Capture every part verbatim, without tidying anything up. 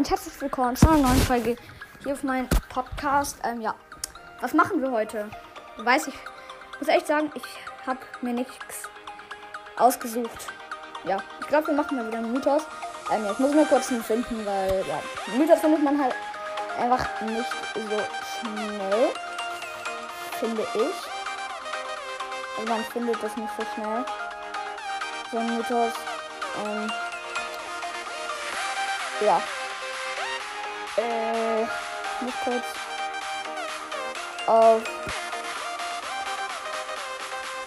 und herzlich willkommen zu einer neuen Folge hier auf meinem Podcast. Ähm, ja, was machen wir heute? Weiß ich, muss echt sagen, ich habe mir nichts ausgesucht. Ja, ich glaube, wir machen mal wieder einen Mythos. Ähm, ja, ich muss nur kurz einen finden, weil, ja, Mythos findet man halt einfach nicht so schnell, finde ich. Also man findet das nicht so schnell, so ein Mythos. Ähm, Ja. Äh, ich muss kurz auf.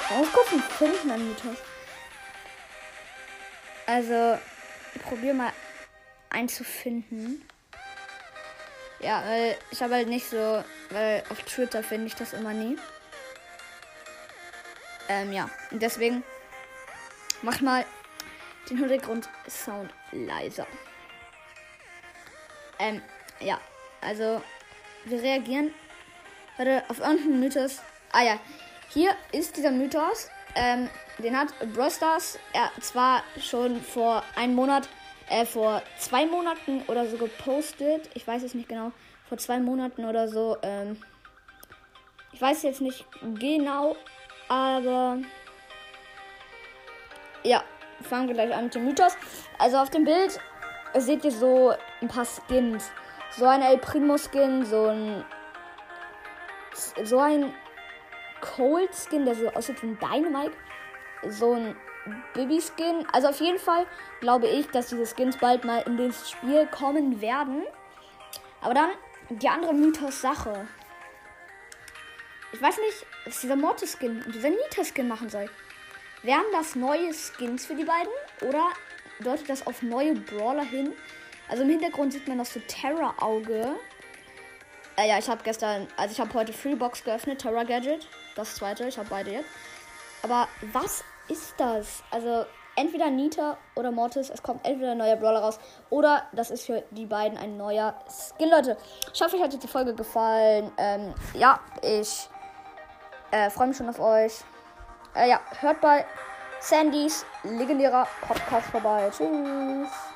Ich muss kurz einen finden an Mythos. Also, ich probiere mal einen zu finden. Ja, weil ich habe halt nicht so. Weil auf Twitter finde ich das immer nie. Ähm, ja. Und deswegen mach mal den Hintergrundsound leiser. Ähm, ja, also wir reagieren heute auf irgendeinen Mythos. Ah ja, hier ist dieser Mythos. Ähm, den hat Brostars er zwar schon vor einem Monat, äh, vor zwei Monaten oder so gepostet. Ich weiß es nicht genau, vor zwei Monaten oder so. Ähm, ich weiß jetzt nicht genau, aber ja, fangen wir gleich an mit dem Mythos. Also auf dem Bild seht ihr so ein paar Skins. So ein El Primo Skin, so ein so ein Cold Skin, der so aussieht wie ein Dynamite, so ein Baby Skin. Also auf jeden Fall glaube ich, dass diese Skins bald mal in das Spiel kommen werden. Aber dann die andere Mythos-Sache. Ich weiß nicht, was dieser Mortis Skin und dieser Nita Skin machen soll. Wären das neue Skins für die beiden oder deutet das auf neue Brawler hin? Also im Hintergrund sieht man noch so Terror-Auge. Äh, ja, ich habe gestern, also ich habe heute Freebox geöffnet, Terror-Gadget, das zweite, ich habe beide jetzt. Aber was ist das? Also entweder Nita oder Mortis, es kommt entweder ein neuer Brawler raus oder das ist für die beiden ein neuer Skin. Leute, ich hoffe, euch hat die Folge gefallen. Ähm, ja, ich äh, freue mich schon auf euch. Äh, ja, hört bei Sandys legendärer Podcast vorbei. Tschüss.